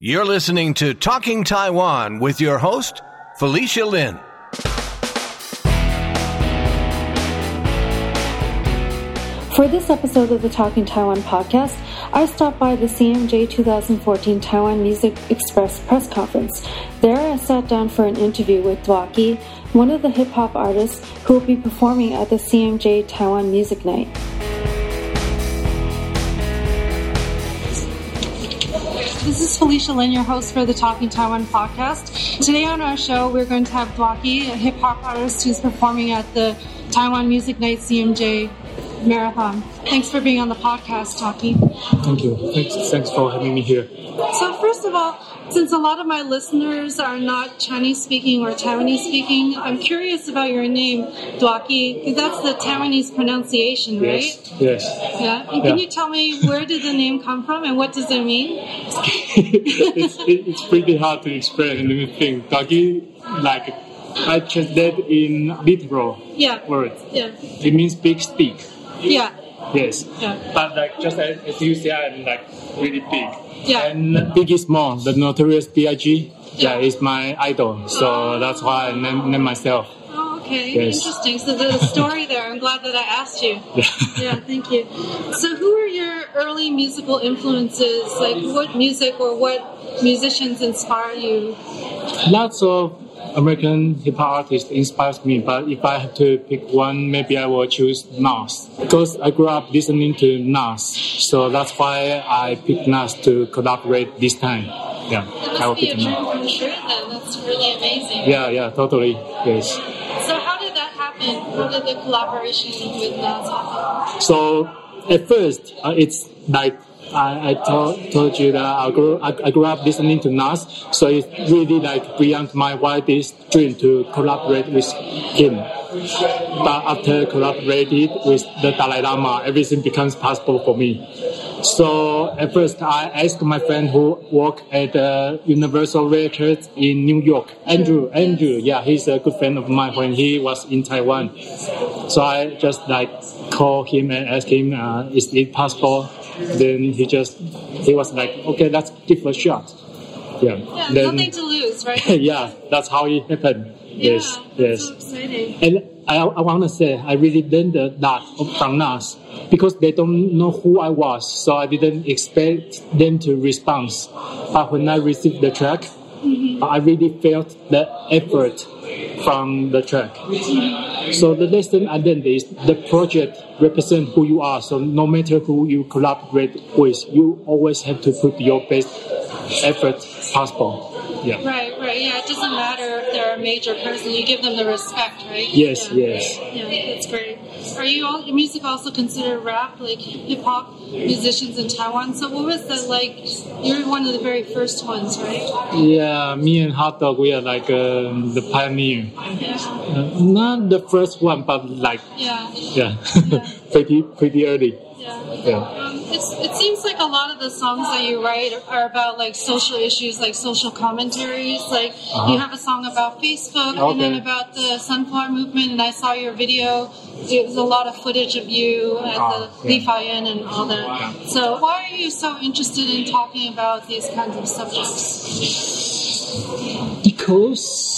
You're listening to Talking Taiwan with your host, Felicia Lin. For this episode of the Talking Taiwan podcast, I stopped by the CMJ 2014 Taiwan Music Express press conference. There I sat down for an interview with Dwagie, one of the hip-hop artists who will be performing at the CMJ Taiwan Music Night. This is Felicia Lin, your host for the Talking Taiwan podcast. Today on our show, we're going to have Dwagie, a hip-hop artist who's performing at the Taiwan Music Night CMJ Marathon. Thanks for being on the podcast, Dwagie. Thank you. Thanks for having me here. So first of all, since a lot of my listeners are not Chinese-speaking or Taiwanese-speaking, I'm curious about your name, Dwagie. That's the Taiwanese pronunciation, right? Yes. Yeah. And can you tell me, where did the name come from and what does it mean? It's pretty hard to express. Let me think. Dwagie, like, I translate in literal word. Yeah. It means big stick. Yeah. Yes. Yeah. But like just as you say, I'm like really big. Yeah. And big is small. The notorious B.I.G. Is my idol. So that's why I named myself. Oh, okay. Yes. Interesting. So the story there. I'm glad that I asked you. Yeah. Thank you. So who are your early musical influences? Like what music or what musicians inspire you? Lots of American hip-hop artist inspires me, but if I have to pick one, maybe I will choose Nas. Because I grew up listening to Nas, so that's why I picked Nas to collaborate this time. Yeah, I will pick Nas. That must be a dream come true then, that's really amazing. Yeah, totally, yes. So how did that happen? How did the collaboration with Nas happen? So, at first, it's like, I told you that I grew up listening to Nas, so it's really like beyond my wildest dream to collaborate with him. But after collaborated with the Dalai Lama, everything becomes possible for me. So at first I asked my friend who worked at Universal Records in New York, Andrew, he's a good friend of mine when he was in Taiwan. So I just like called him and asked him, is it possible? Then he was like, okay, let's give it a shot. Yeah, then, nothing to lose, right? Yeah, that's how it happened. Yeah, yes. So exciting. And I want to say, I really learned that from Nas because they don't know who I was, so I didn't expect them to respond. But when I received the track, I really felt the effort from the track. So the lesson I learned is the project represents who you are. So no matter who you collaborate with, you always have to put your best effort possible. Yeah. Right. Yeah, it doesn't matter if they're a major person. You give them the respect, right? Yes. Yeah, that's great. Are your music also considered rap, like hip-hop musicians in Taiwan? So what was that like? You're one of the very first ones, right? Yeah, me and Hot Dog, we are like the pioneer. Yeah. Not the first one, but like... Yeah. pretty early. Yeah. It seems like a lot of the songs that you write are about like social issues, like social commentaries. Like you have a song about Facebook and then about the Sunflower Movement. And I saw your video. It was a lot of footage of you at the Lin Fei-fan and all that. Yeah. So why are you so interested in talking about these kinds of subjects? Because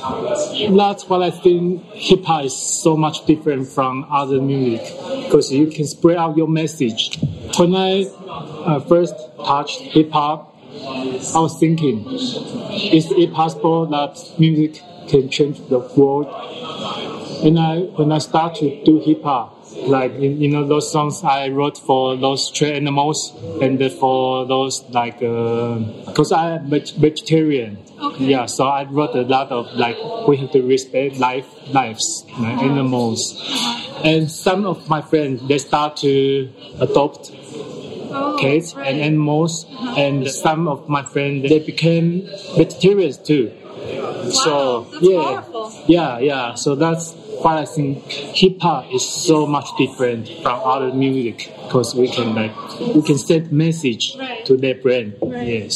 that's what I think hip-hop is so much different from other music. Because you can spread out your message. When I first touched hip-hop, I was thinking, is it possible that music can change the world? And when I start to do hip-hop, like, you know, those songs I wrote for those stray animals and for those, like, because I'm vegetarian. Okay. Yeah, so I wrote a lot of, like, we have to respect lives, like animals. And some of my friends, they start to adopt cats and animals. And some of my friends, they became vegetarians too. Wow, so that's powerful. Yeah. So that's why I think hip-hop is so much different from other music because we can send message to their brain. Right. Yeah.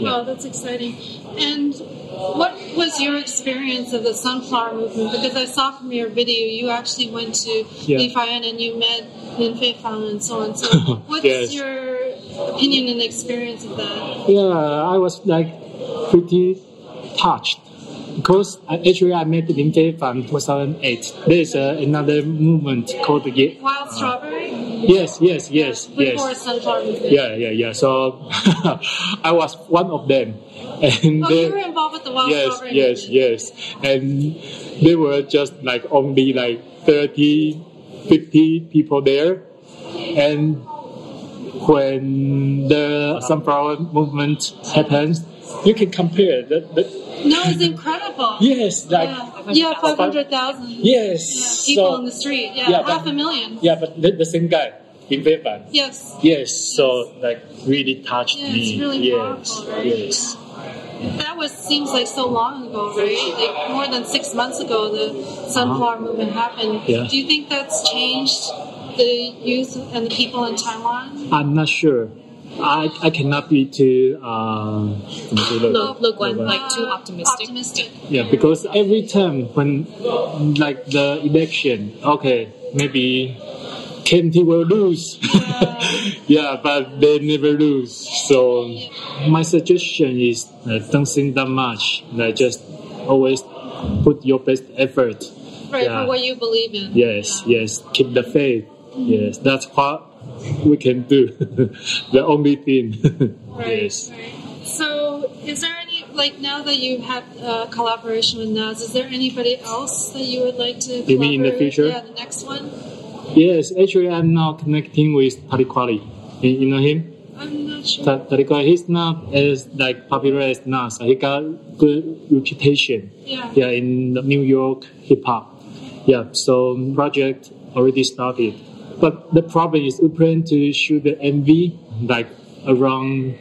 Wow, that's exciting. And what was your experience of the Sunflower Movement? Because I saw from your video, you actually went to Lin Fei-fan and you met Lin Fei-fan and so on. So what's your opinion and experience of that? Yeah, I was like pretty touched because actually I met Lin Fei-fan in 2008. There's another movement called the Wild Strawberry. Yes. Before Sunflower Movement. Yeah. So I was one of them. And you were involved with the Wild Strawberry. Yes. And they were just like only like 30-50 people there, and when the Sunflower Movement happens, you can compare that. No, it's incredible. Yes, like 500,000. Yes, people so, on the street. Half a million. Yeah, but the same guy in Japan. Yes. So like really touched me. It's really powerful, right? Yes. That seems like so long ago, right? Like more than 6 months ago, the Sunflower Movement happened. Yeah. Do you think that's changed the youth and the people in Taiwan? I'm not sure. I cannot be too too optimistic. Yeah, because every time when like the election, maybe KMT will lose. But they never lose. So my suggestion is don't think that much. Like just always put your best effort. Right, for what you believe in. Yes. Keep the faith. Mm-hmm. Yes, that's what we can do. The only thing. Right. So is there any, like now that you have a collaboration with Nas, is there anybody else that you would like to collaborate? You mean in the future? Yeah, the next one. Yes, actually I'm now connecting with Talib Kweli. You know him? I'm not sure. Talib Kweli, he's not as like popular as Nas. He got good reputation. Yeah, in New York hip hop. Yeah, so project already started. But the problem is we plan to shoot the MV like around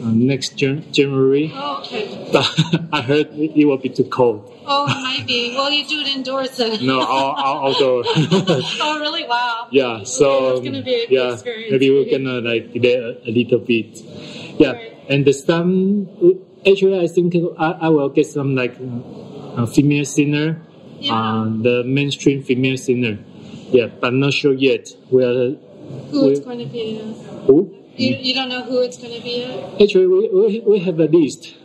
next January. But I heard it will be too cold. Oh, it might be. Well, you do it indoors then. No, I'll go. Oh, really? Wow. Yeah, so it's going to be a good experience. Maybe we're going to like delay a little bit. Yeah, right. And the sun, actually I think I will get some like female singer, the mainstream female singer. Yeah, but I'm not sure yet. Who it's going to be? Who? You don't know who it's going to be yet? Actually, we have a list.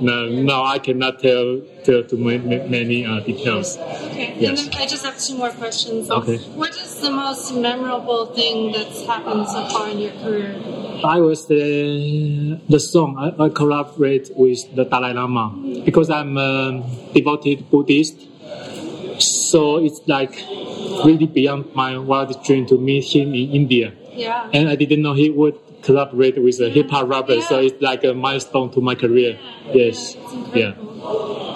No, I cannot tell too many details. Okay, yes. And then I just have two more questions. Okay. What is the most memorable thing that's happened so far in your career? I was the song I collaborate with the Dalai Lama because I'm a devoted Buddhist. So it's like really beyond my wildest dream to meet him in India. Yeah. And I didn't know he would collaborate with a hip-hop rapper, so it's like a milestone to my career. Yes. Yeah.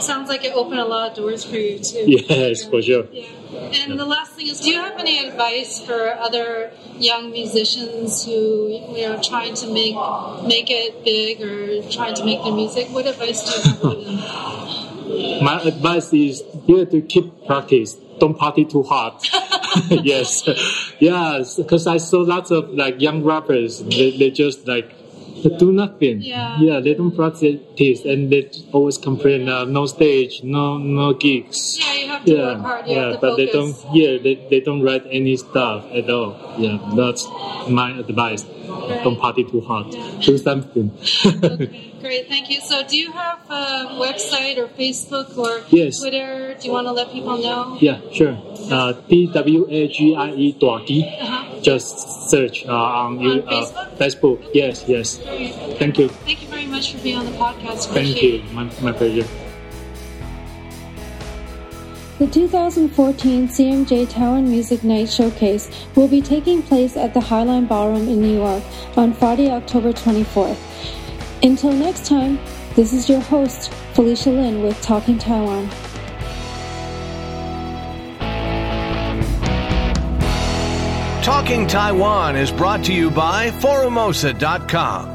Sounds like it opened a lot of doors for you, too. Yes, for sure. Yeah. And the last thing is, do you have any advice for other young musicians who are trying to make it big or trying to make their music? What advice do you have for them? My advice is here to keep practice. Don't party too hard. Yes, because I saw lots of like young rappers. They just like do nothing. Yeah, they don't practice and they always complain. No stage, no gigs. Yeah, you have to work hard. But focus. They don't. Yeah, they don't write any stuff at all. Yeah, that's my advice. Right. Don't party too hard. Yeah. Do something. Okay. Great, thank you. So do you have a website or Facebook or Twitter? Do you want to let people know? Yeah, sure. Dwagie, Dwagie. Just search on Facebook. Yes. Great. Thank you. Thank you very much for being on the podcast. Thank you. My pleasure. The 2014 CMJ Taiwan Music Night Showcase will be taking place at the Highline Ballroom in New York on Friday, October 24th. Until next time, this is your host, Felicia Lin with Talking Taiwan. Talking Taiwan is brought to you by Forumosa.com.